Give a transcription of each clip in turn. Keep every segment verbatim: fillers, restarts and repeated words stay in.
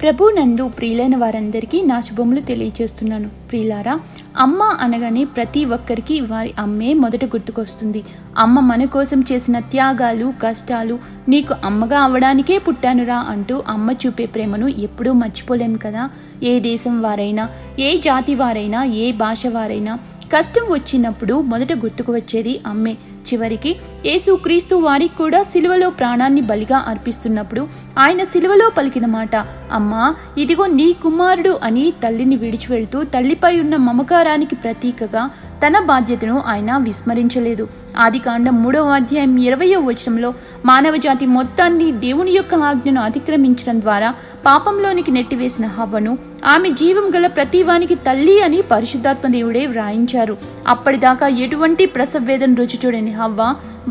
ప్రభు నందు ప్రియులైన వారందరికీ నా శుభములు తెలియజేస్తున్నాను. ప్రియులారా, అమ్మ అనగానే ప్రతి ఒక్కరికి వారి అమ్మే మొదట గుర్తుకొస్తుంది. అమ్మ మన కోసం చేసిన త్యాగాలు, కష్టాలు, నీకు అమ్మగా అవడానికే పుట్టానురా అంటూ అమ్మ చూపే ప్రేమను ఎప్పుడూ మర్చిపోలేం కదా. ఏ దేశం వారైనా, ఏ జాతి వారైనా, ఏ భాష వారైనా కష్టం వచ్చినప్పుడు మొదట గుర్తుకు వచ్చేది అమ్మే. చివరికి యేసుక్రీస్తు వారికి కూడా సిలువలో ప్రాణాన్ని బలిగా అర్పిస్తున్నప్పుడు ఆయన సిలువలో పలికిన మాట, అమ్మా ఇదిగో నీ కుమారుడు అని తల్లిని విడిచి వెళ్తూ తల్లిపై ఉన్న మమకారానికి ప్రతీకగా తన బాధ్యతను ఆయన విస్మరించలేదు. ఆదికాండం మూడవ అధ్యాయం ఇరవయో వచనంలో మానవజాతి మొత్తాన్ని దేవుని యొక్క ఆజ్ఞను అతిక్రమించడం ద్వారా పాపంలోనికి నెట్టివేసిన హవ్వను ఆమె జీవం గల ప్రతివానికి తల్లి అని పరిశుద్ధాత్మ దేవుడే వ్రాయించారు. అప్పటిదాకా ఎటువంటి ప్రసవవేదన రుచి చూడని హవ్వ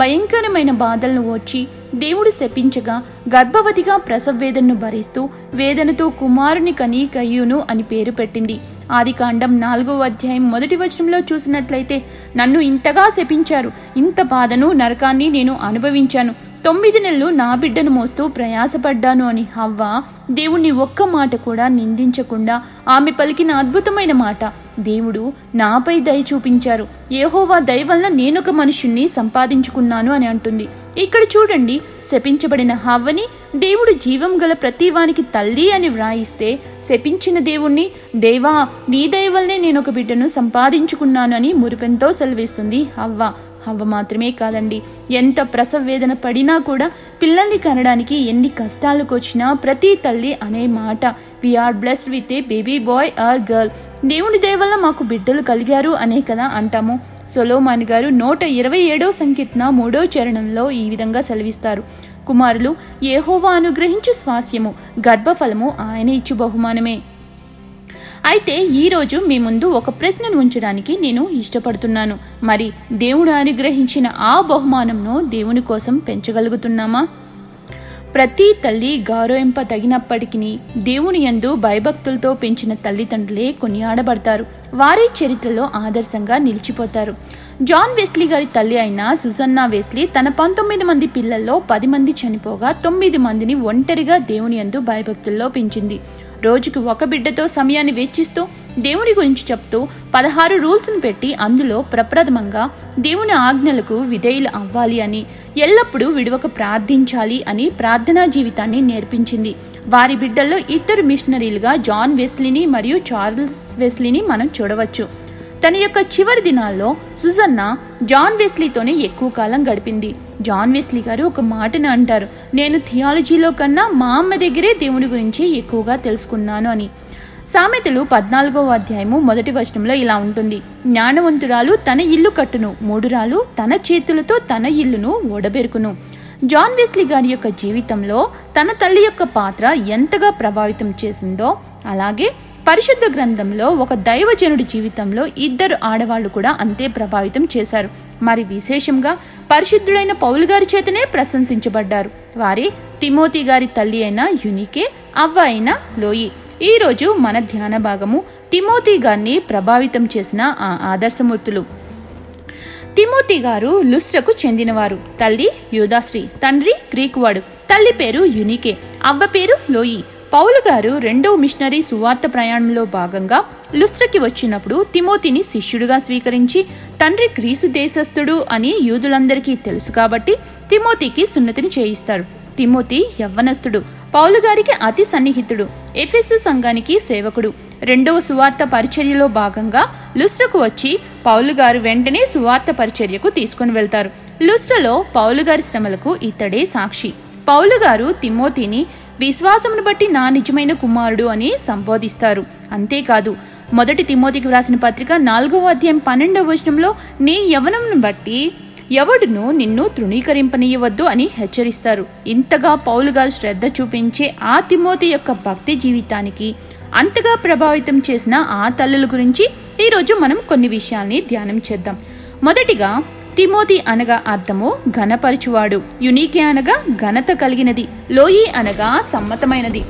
భయంకరమైన బాధలను ఓర్చి దేవుడు శపించగా గర్భవతిగా ప్రసవవేదనను భరిస్తూ వేదనతో కుమారుని కని కయ్యూను అని పేరు పెట్టింది. ఆదికాండం నాలుగవ అధ్యాయం మొదటి వచనంలో చూసినట్లయితే, నన్ను ఇంతగా శపించారు, ఇంత బాధను నరకాన్ని నేను అనుభవించాను, తొమ్మిది నెలలు నా బిడ్డను మోస్తూ ప్రయాసపడ్డాను అని హవ్వ దేవుణ్ణి ఒక్క మాట కూడా నిందించకుండా ఆమె పలికిన అద్భుతమైన మాట, దేవుడు నాపై దయ చూపించారు, యెహోవా దయ వల్ల నేనొక మనుషుణ్ణి సంపాదించుకున్నాను అని అంటుంది. ఇక్కడ చూడండి, శపించబడిన హవ్వని దేవుడు జీవం గల ప్రతివానికి తల్లి అని వ్రాయిస్తే, శపించిన దేవుణ్ణి దేవా నీ దయ వల్లనే నేనొక బిడ్డను సంపాదించుకున్నాను అని మురిపెంతో సెలవిస్తుంది హవ్వ. హవ్వ మాత్రమే కాదండి, ఎంత ప్రసవ వేదన పడినా కూడా పిల్లల్ని కనడానికి ఎన్ని కష్టాలకు వచ్చినా ప్రతి తల్లి అనే మాట, we are blessed with a baby boy or girl, దేవుని దయ వల్ల మాకు బిడ్డలు కలిగారు అనే కదా అంటాము. సొలోమాన్ గారు నూట ఇరవై ఏడో సంకీర్తన మూడో చరణంలో ఈ విధంగా సెలవిస్తారు, కుమారులు యెహోవా అనుగ్రహించు స్వాస్యము, గర్భఫలము ఆయన ఇచ్చు బహుమానమే. అయితే ఈరోజు మీ ముందు ఒక ప్రశ్నను ఉంచడానికి నేను ఇష్టపడుతున్నాను. మరి దేవుడు అనుగ్రహించిన ఆ బహుమానంను దేవుని కోసం పెంచగలుగుతున్నామా? ప్రతి తల్లి గౌరవింప తగినప్పటికీ దేవుని యందు భయభక్తులతో పెంచిన తల్లిదండ్రులే కొనియాడబడతారు, వారి చరిత్రలో ఆదర్శంగా నిలిచిపోతారు. జాన్ వెస్లీ గారి తల్లి అయిన సుసన్నా వెస్లీ తన పంతొమ్మిది మంది పిల్లల్లో పది మంది చనిపోగా తొమ్మిది మందిని ఒంటరిగా దేవుని యందు భయభక్తుల్లో పెంచింది. రోజుకి ఒక బిడ్డతో సమయాన్ని వెచ్చిస్తూ దేవుని గురించి చెప్తూ పదహారు రూల్స్ను పెట్టి అందులో ప్రప్రథమంగా దేవుని ఆజ్ఞలకు విధేయులు అవ్వాలి అని, ఎల్లప్పుడూ విడవక ప్రార్థించాలి అని ప్రార్థనా జీవితాన్ని నేర్పించింది. వారి బిడ్డల్లో ఇద్దరు మిషనరీలుగా జాన్ వెస్లీని మరియు చార్ల్స్ వెస్లీని మనం చూడవచ్చు. తన యొక్క చివరి దినాల్లో సుజన్నా జాన్ వెస్లీతోనే ఎక్కువ కాలం గడిపింది. జాన్ వెస్లీ గారు ఒక మాటను అంటారు, నేను థియాలజీలో కన్నా మా అమ్మ దగ్గరే దేవుని గురించి ఎక్కువగా తెలుసుకున్నాను అని. సామెతలు పద్నాలుగవ అధ్యాయము మొదటి వచనంలో ఇలా ఉంటుంది, జ్ఞానవంతురాలు తన ఇల్లు కట్టును, మూఢురాలు తన చేతులతో తన ఇల్లును ఓడబెరుకును. జాన్ వెస్లీ గారి యొక్క జీవితంలో తన తల్లి యొక్క పాత్ర ఎంతగా ప్రభావితం చేసిందో, అలాగే పరిశుద్ధ గ్రంథంలో ఒక దైవజనుడి జీవితంలో ఇద్దరు ఆడవాళ్లు కూడా అంతే ప్రభావితం చేశారు. మరి విశేషంగా పరిశుద్ధుడైన పౌలు గారి చేతనే ప్రశంసించబడ్డారు వారి తిమోతి గారి తల్లి అయిన యూనికే, అవ్వ అయిన లోయి. ఈరోజు మన ధ్యాన భాగము తిమోతి గారిని ప్రభావితం చేసిన ఆ ఆదర్శమూర్తులు. తిమోతి గారు లుస్రకు చెందినవారు. తల్లి యూదాశ్రీ, తండ్రి గ్రీకు వాడు, తల్లి పేరు యూనికే, అవ్వ పేరు లోయి. పౌలు గారు రెండవ మిషనరీ సువార్త ప్రయాణంలో భాగంగా లుస్ట్రకి వచ్చినప్పుడు తిమోతిని శిష్యుడిగా స్వీకరించి, తండ్రి గ్రీసు దేశస్థుడు అని యూదులందరికీ తెలుసు కాబట్టి తిమోతికి సున్నతిని చేయిస్తారు. తిమోతి యవ్వనస్తుడు, పౌలు గారికి అతి సన్నిహితుడు, ఎఫెసు సంఘానికి సేవకుడు. రెండవ సువార్త పరిచర్యలో భాగంగా లుస్ట్రకు వచ్చి పౌలు గారు వెంటనే సువార్త పరిచర్యకు తీసుకుని వెళ్తారు. లుస్ట్రలో పౌలు గారి శ్రమలకు ఇతడే సాక్షి. పౌలు గారు తిమోతిని విశ్వాసమును బట్టి నా నిజమైన కుమారుడు అని సంబోధిస్తారు. అంతేకాదు, మొదటి తిమోతికి వ్రాసిన పత్రిక నాలుగవ అధ్యాయం పన్నెండవ వచనంలో నీ యవ్వనమును బట్టి ఎవడును నిన్ను తృణీకరింపనీయవద్దు అని హెచ్చరిస్తారు. ఇంతగా పౌలు గారు శ్రద్ధ చూపించే ఆ తిమోతి యొక్క భక్తి జీవితానికి అంతగా ప్రభావితం చేసిన ఆ తల్లుల గురించి ఈరోజు మనం కొన్ని విషయాల్ని ధ్యానం చేద్దాం. మొదటిగా, తిమోతి అనగా అర్థము ఘనపరచువాడు, యూనికే అనగా ఘనత కలిగినది, లోయి అనగా సమ్మతమైనది.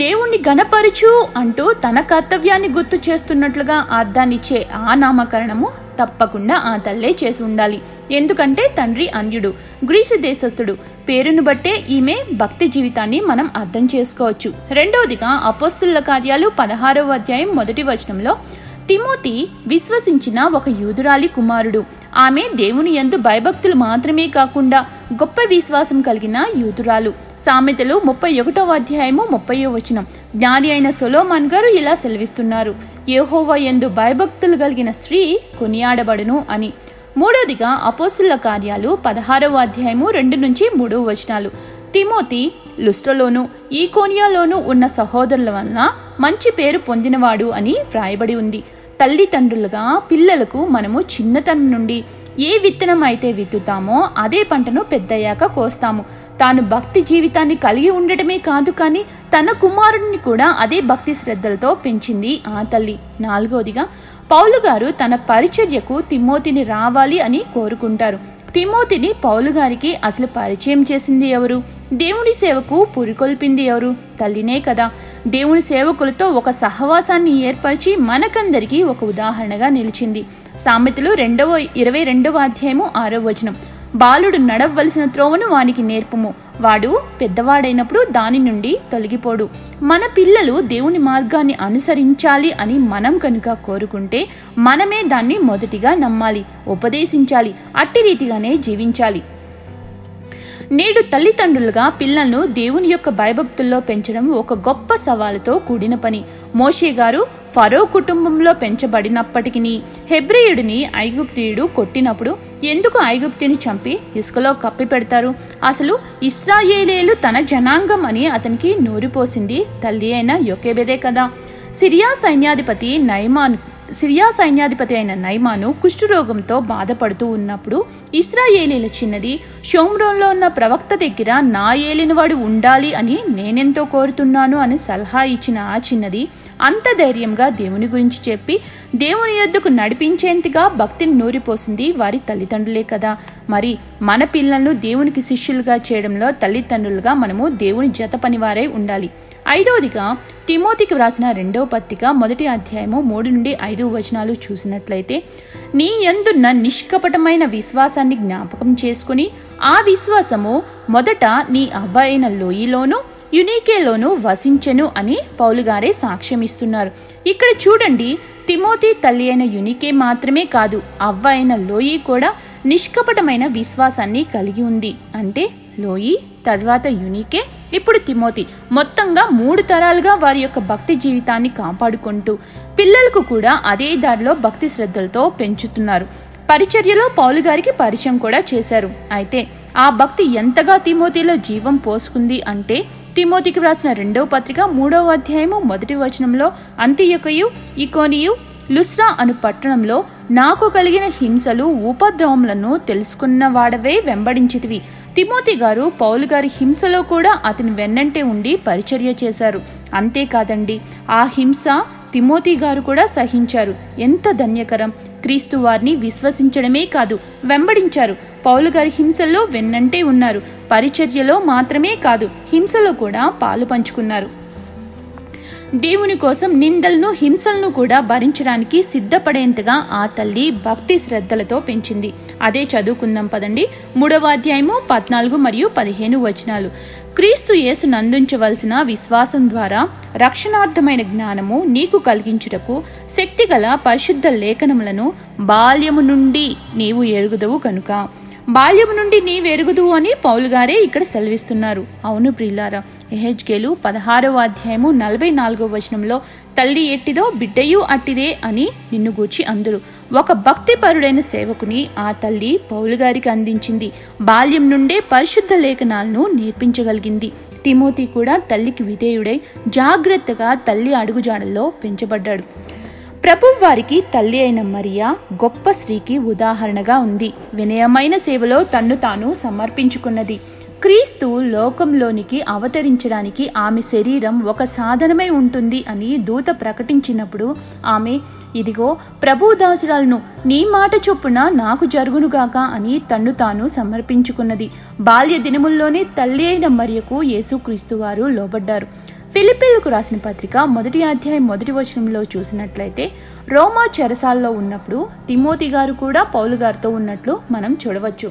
దేవుణ్ణి ఘనపరచు అంటూ తన కర్తవ్యాన్ని గుర్తు చేస్తున్నట్లుగా అర్థాన్నిచ్చే ఆ నామకరణము తప్పకుండా ఆ తల్లే చేసి ఉండాలి. ఎందుకంటే తండ్రి అన్యుడు, గ్రీసు దేశస్థుడు, పేరును బట్టే ఈమె భక్తి జీవితాన్ని మనం అర్థం చేసుకోవచ్చు. రెండవదిగా అపోస్తుల కార్యాలు పదహారవ అధ్యాయం మొదటి వచనంలో తిమోతి విశ్వసించిన ఒక యూదురాలి కుమారుడు, ఆమె దేవుని యందు భయభక్తులు మాత్రమే కాకుండా గొప్ప విశ్వాసం కలిగిన యూదురాలు. సామెతలు ముప్పై ఒకటవ అధ్యాయము ముప్పయో వచనం జ్ఞాని అయిన సొలోమన్ గారు ఇలా సెలవిస్తున్నారు, యెహోవా యందు భయభక్తులు కలిగిన స్త్రీ కొనియాడబడును అని. మూడవదిగా అపోస్తుల కార్యాలు పదహారవ అధ్యాయము రెండు నుంచి మూడవ వచనాలు తిమోతి లుస్ట్రలోను ఈకోనియాలోనూ ఉన్న సహోదరుల వలన మంచి పేరు పొందినవాడు అని వ్రాయబడి ఉంది. తల్లిదండ్రులుగా పిల్లలకు మనము చిన్నతనం నుండి ఏ విత్తనం అయితే విత్తుతామో అదే పంటను పెద్దయ్యాక కోస్తాము. తాను భక్తి జీవితాన్ని కలిగి ఉండటమే కాదు కానీ తన కుమారుడిని కూడా అదే భక్తి శ్రద్ధలతో పెంచింది ఆ తల్లి. నాలుగవదిగా పౌలు గారు తన పరిచర్యకు తిమోతిని రావాలి అని కోరుకుంటారు. తిమోతిని పౌలు గారికి అసలు పరిచయం చేసింది ఎవరు? దేవుని సేవకు పురికొల్పింది ఎవరు? తల్లినే కదా. దేవుని సేవకులతో ఒక సహవాసాన్ని ఏర్పరిచి మనకందరికీ ఒక ఉదాహరణగా నిలిచింది. సామెతలు రెండవ ఇరవై రెండవ అధ్యాయము ఆరో వచనం బాలుడు నడవలసిన త్రోవను వానికి నేర్పుము, వాడు పెద్దవాడైనప్పుడు దాని నుండి తొలగిపోడు. మన పిల్లలు దేవుని మార్గాన్ని అనుసరించాలి అని మనం కనుక కోరుకుంటే మనమే దాన్ని మొదటిగా నమ్మాలి, ఉపదేశించాలి, అట్టి రీతిగానే జీవించాలి. నేడు తల్లిదండ్రులుగా పిల్లలను దేవుని యొక్క భయభక్తుల్లో పెంచడం ఒక గొప్ప సవాలుతో కూడిన పని. మోషే గారు ఫరో కుటుంబంలో పెంచబడినప్పటికీ హెబ్రియుడిని ఐగుప్తీయుడు కొట్టినప్పుడు ఎందుకు ఐగుప్తిని చంపి ఇసుకలో కప్పి పెడతారు? అసలు ఇశ్రాయేలీయులు తన జనాంగం అని అతనికి నూరిపోసింది తల్లి అయిన యోకెబెదే కదా. సిరియా సైన్యాధిపతి నయమాను సిరియా సైన్యాధిపతి అయిన నయమాను కుష్ఠరోగంతో బాధపడుతూ ఉన్నప్పుడు ఇశ్రాయేలీల చిన్నది షోమ్రోన్లో ఉన్న ప్రవక్త దగ్గర నా ఏలినవాడు ఉండాలి అని నేనెంతో కోరుతున్నాను అని సలహా ఇచ్చిన ఆ చిన్నది అంత ధైర్యంగా దేవుని గురించి చెప్పి దేవుని యొద్దకు నడిపించేంతగా భక్తిని నూరిపోసింది వారి తల్లిదండ్రులే కదా. మరి మన పిల్లలను దేవునికి శిష్యులుగా చేయడంలో తల్లిదండ్రులుగా మనము దేవుని జత పనివారై ఉండాలి. ఐదవదిగా తిమోతికి వ్రాసిన రెండవ పత్రిక మొదటి అధ్యాయము మూడు నుండి ఐదు వచనాలు చూసినట్లయితే నీ యందున్న నిష్కపటమైన విశ్వాసాన్ని జ్ఞాపకం చేసుకుని ఆ విశ్వాసము మొదట నీ అబ్బ అయిన లోయిలోను యునీకేలోను వసించెను అని పౌలు గారే సాక్ష్యం ఇస్తున్నారు. ఇక్కడ చూడండి, తిమోతి తల్లి అయిన యునీకే మాత్రమే కాదు అవ్వ అయిన లోయి కూడా నిష్కపటమైన విశ్వాసాన్ని కలిగి ఉంది. అంటే లోయి, తర్వాత యునీకే, ఇప్పుడు తిమోతి, మొత్తంగా మూడు తరాలుగా వారి యొక్క భక్తి జీవితాన్ని కాపాడుకుంటూ పిల్లలకు కూడా అదే దారిలో భక్తి శ్రద్ధలతో పెంచుతున్నారు. పరిచర్యలో పౌలు గారికి పరిచయం కూడా చేశారు. అయితే ఆ భక్తి ఎంతగా తిమోతిలో జీవం పోసుకుంది అంటే తిమోతికి వ్రాసిన రెండవ పత్రిక మూడవ అధ్యాయము మొదటి వచనంలో అంతియొకయు ఈకోనియు లుస్ట్రా అను పట్టణంలో నాకు కలిగిన హింసలు ఉపద్రవములను తెలుసుకున్న వాడవే వెంబడించితివి. తిమోతి గారు పౌలు గారి హింసలో కూడా అతని వెన్నంటే ఉండి పరిచర్య చేశారు. అంతేకాదండి, ఆ హింస తిమోతి గారు కూడా సహించారు. ఎంత ధన్యకరం! క్రీస్తు వారిని విశ్వసించడమే కాదు వెంబడించారు. పౌలు గారి హింసల్లో వెన్నంటే ఉన్నారు. పరిచర్యలో మాత్రమే కాదు హింసలో కూడా పాలు పంచుకున్నారు. దేవుని కోసం నిందలను హింసలను కూడా భరించడానికి సిద్ధపడేంతగా ఆ తల్లి భక్తి శ్రద్ధలతో పెంచింది. అదే చదువుకుందాం పదండి. మూడవ అధ్యాయము పద్నాలుగు మరియు పదిహేను వచనాలు క్రీస్తు యేసును అందించవలసిన విశ్వాసం ద్వారా రక్షణార్థమైన జ్ఞానము నీకు కలిగించుటకు శక్తిగల పరిశుద్ధ లేఖనములను బాల్యము నుండి నీవు ఎరుగుదువు కనుక. బాల్యము నుండి నీవెరుగుదువు అని పౌలు గారే ఇక్కడ సెలవిస్తున్నారు. అవును ప్రియులారా, ఎహెచ్కేలు పదహారవ అధ్యాయము నలభై నాలుగవ వచనంలో తల్లి ఎట్టిదో బిడ్డయు అట్టిదే అని నిన్ను గూర్చి అందురు. ఒక భక్తి పరుడైన సేవకుని ఆ తల్లి పౌలు గారికి అందించింది. బాల్యం నుండే పరిశుద్ధ లేఖనాలను నేర్పించగలిగింది. తిమోతి కూడా తల్లికి విధేయుడై జాగ్రత్తగా తల్లి అడుగుజాడల్లో పెంచబడ్డాడు. ప్రభువు వారికి తల్లి అయిన మరియా గొప్ప స్త్రీకి ఉదాహరణగా ఉంది. వినయమైన సేవలో తన్ను తాను సమర్పించుకున్నది. క్రీస్తు లోకంలోనికి అవతరించడానికి ఆమె శరీరం ఒక సాధనమై ఉంటుంది అని దూత ప్రకటించినప్పుడు ఆమె ఇదిగో ప్రభు దాసురాలను నీ మాట చొప్పున నాకు జరుగునుగాక అని తన్ను తాను సమర్పించుకున్నది. బాల్య దినముల్లోనే తల్లి అయిన మరియకు యేసుక్రీస్తు వారు లోబడ్డారు. ఫిలిప్పీయులకు రాసిన పత్రిక మొదటి అధ్యాయం మొదటి వచనంలో చూసినట్లయితే రోమా చెరసాల్లో ఉన్నప్పుడు తిమోతి గారు కూడా పౌలు గారితో ఉన్నట్లు మనం చూడవచ్చు.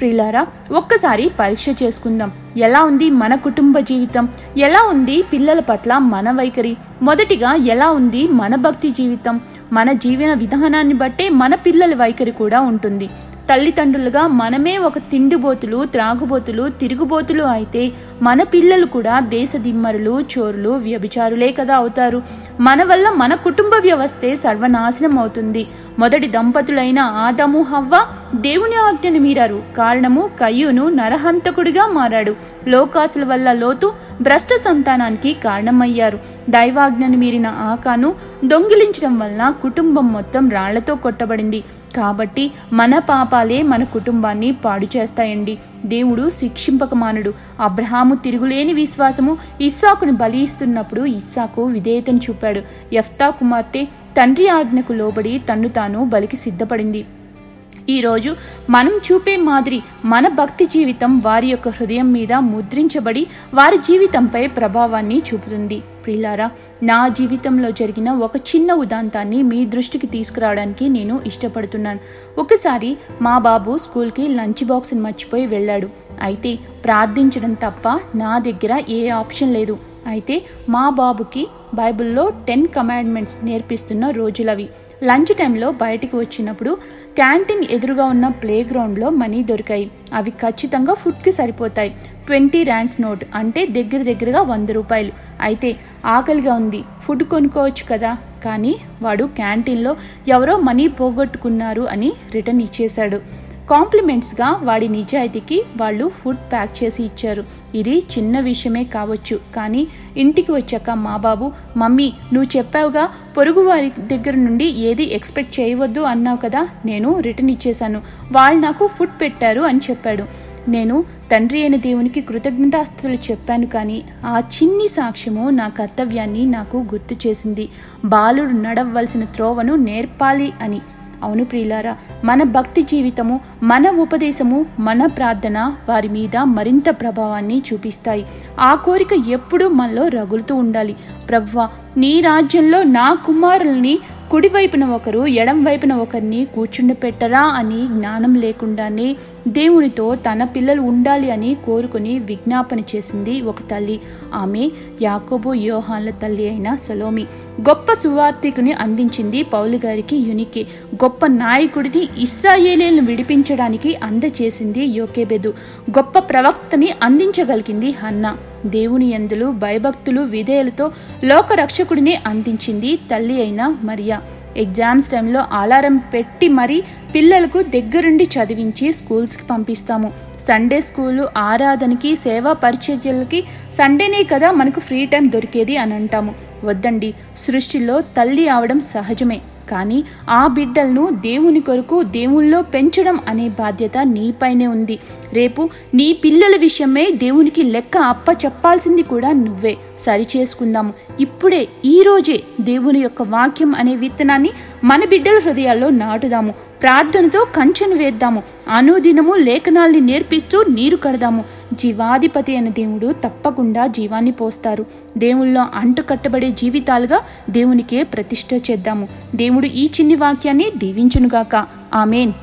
ప్రియులారా, ఒక్కసారి పరీక్ష చేసుకుందాం. ఎలా ఉంది మన కుటుంబ జీవితం? ఎలా ఉంది పిల్లల పట్ల మన వైఖరి? మొదటిగా ఎలా ఉంది మన భక్తి జీవితం? మన జీవన విధానాన్ని బట్టే మన పిల్లల వైఖరి కూడా ఉంటుంది. తల్లిదండ్రులుగా మనమే ఒక తిండిబోతులు, త్రాగుబోతులు, తిరుగుబోతులు అయితే మన పిల్లలు కూడా దేశ దిమ్మరులు, చోరులు, వ్యభిచారులే కదా అవుతారు. మన వల్ల మన కుటుంబ వ్యవస్థే సర్వనాశనం అవుతుంది. మొదటి దంపతులైన ఆదాము హవ్వ దేవుని ఆజ్ఞను మీరారు. కారణము కయ్యూను నరహంతకుడిగా మారాడు. లోకాసుల వల్ల లోతు భ్రష్ట సంతానానికి కారణమయ్యారు. దైవాజ్ఞను మీరిన ఆకాను దొంగిలించడం వలన కుటుంబం మొత్తం రాళ్లతో కొట్టబడింది. కాబట్టి మన పాపాలే మన కుటుంబాన్ని పాడు చేస్తాయండి. దేవుడు శిక్షింపకమానుడు. అబ్రహాము తిరుగులేని విశ్వాసము ఇస్సాకును బలి ఇస్తున్నప్పుడు ఇస్సాకు విధేయతను చూపాడు. యెఫ్తా కుమార్తె తండ్రి ఆజ్ఞకు లోబడి తన్ను తాను బలికి సిద్ధపడింది. ఈరోజు మనం చూపే మాదిరి మన భక్తి జీవితం వారి యొక్క హృదయం మీద ముద్రించబడి వారి జీవితంపై ప్రభావాన్ని చూపుతుంది. ప్రియులారా, నా జీవితంలో జరిగిన ఒక చిన్న ఉదాంతాన్ని మీ దృష్టికి తీసుకురావడానికి నేను ఇష్టపడుతున్నాను. ఒకసారి మా బాబు స్కూల్కి లంచ్ బాక్స్ని మర్చిపోయి వెళ్ళాడు. అయితే ప్రార్థించడం తప్ప నా దగ్గర ఏ ఆప్షన్ లేదు. అయితే మా బాబుకి బైబిల్లో టెన్ కమాండ్మెంట్స్ నేర్పిస్తున్న రోజులవి. లంచ్ టైంలో బయటికి వచ్చినప్పుడు క్యాంటీన్ ఎదురుగా ఉన్న ప్లే గ్రౌండ్లో మనీ దొరికాయి. అవి ఖచ్చితంగా ఫుడ్కి సరిపోతాయి. ట్వంటీ ర్యాండ్స్ నోట్ అంటే దగ్గర దగ్గరగా వంద రూపాయలు. అయితే ఆకలిగా ఉంది, ఫుడ్ కొనుక్కోవచ్చు కదా, కానీ వాడు క్యాంటీన్లో ఎవరో మనీ పోగొట్టుకున్నారు అని రిటర్న్ ఇచ్చేశాడు. కాంప్లిమెంట్స్గా వాడి నిజాయితీకి వాళ్ళు ఫుడ్ ప్యాక్ చేసి ఇచ్చారు. ఇది చిన్న విషయమే కావచ్చు, కానీ ఇంటికి వచ్చాక మా బాబు, మమ్మీ నువ్వు చెప్పావుగా పొరుగు వారి దగ్గర నుండి ఏది ఎక్స్పెక్ట్ చేయవద్దు అన్నావు కదా, నేను రిటర్న్ ఇచ్చేశాను, వాళ్ళు నాకు ఫుడ్ పెట్టారు అని చెప్పాడు. నేను తండ్రి అయిన దేవునికి కృతజ్ఞతాస్తుతులు చెప్పాను, కానీ ఆ చిన్ని సాక్ష్యము నా కర్తవ్యాన్ని నాకు గుర్తు చేసింది. బాలుడు నడవలసిన త్రోవను నేర్పాలి అని. అవును ప్రియులారా, మన భక్తి జీవితము, మన ఉపదేశము, మన ప్రార్థన వారి మీద మరింత ప్రభావాన్ని చూపిస్తాయి. ఆ కోరిక ఎప్పుడూ మనలో రగులుతూ ఉండాలి. ప్రభువా, నీ రాజ్యంలో నా కుమారుల్ని కుడివైపున ఒకరు, ఎడం వైపున ఒకరిని కూర్చుండపెట్టరా అని జ్ఞానం లేకుండానే దేవునితో తన పిల్లలు ఉండాలి అని కోరుకుని విజ్ఞాపన చేసింది ఒక తల్లి. ఆమె యాకోబు యోహాన్ల తల్లి అయిన సలోమి. గొప్ప సువార్తికుని అందించింది పౌలు గారికి యూనికే. గొప్ప నాయకుడిని ఇశ్రాయేలీలను విడిపించడానికి అందచేసింది యోకేబెదు. గొప్ప ప్రవక్తని అందించగలిగింది హన్నా. దేవుని యందులు భయభక్తులు విధేయులతో లోకరక్షకుడిని అందించింది తల్లి అయిన మరియా. ఎగ్జామ్స్ టైంలో అలారం పెట్టి మరీ పిల్లలకు దగ్గరుండి చదివించి స్కూల్స్కి పంపిస్తాము. సండే స్కూలు ఆరాధనకి, సేవా పరిచర్యలకి సండేనే కదా మనకు ఫ్రీ టైం దొరికేది అని అంటాము. వద్దండి, సృష్టిలో తల్లి అవడం సహజమే, కానీ ఆ బిడ్డలను దేవుని కొరకు దేవుల్లో పెంచడం అనే బాధ్యత నీపైనే ఉంది. రేపు నీ పిల్లల విషయమే దేవునికి లెక్క అప్ప చెప్పాల్సింది కూడా నువ్వే. సరి చేసుకుందాము ఇప్పుడే, ఈరోజే దేవుని యొక్క వాక్యం అనే విత్తనాన్ని మన బిడ్డల హృదయాల్లో నాటుదాము. ప్రార్థనతో కంచెను వేద్దాము. అనుదినము లేఖనాల్ని నేర్పిస్తూ నీరు కడదాము. జీవాధిపతి అయిన దేవుడు తప్పకుండా జీవాన్ని పోస్తారు. దేవుల్లో అంటుకట్టబడే జీవితాలుగా దేవునికే ప్రతిష్ఠ చేద్దాము. దేవుడు ఈ చిన్ని వాక్యాన్ని దీవించునుగాక. ఆమెన్.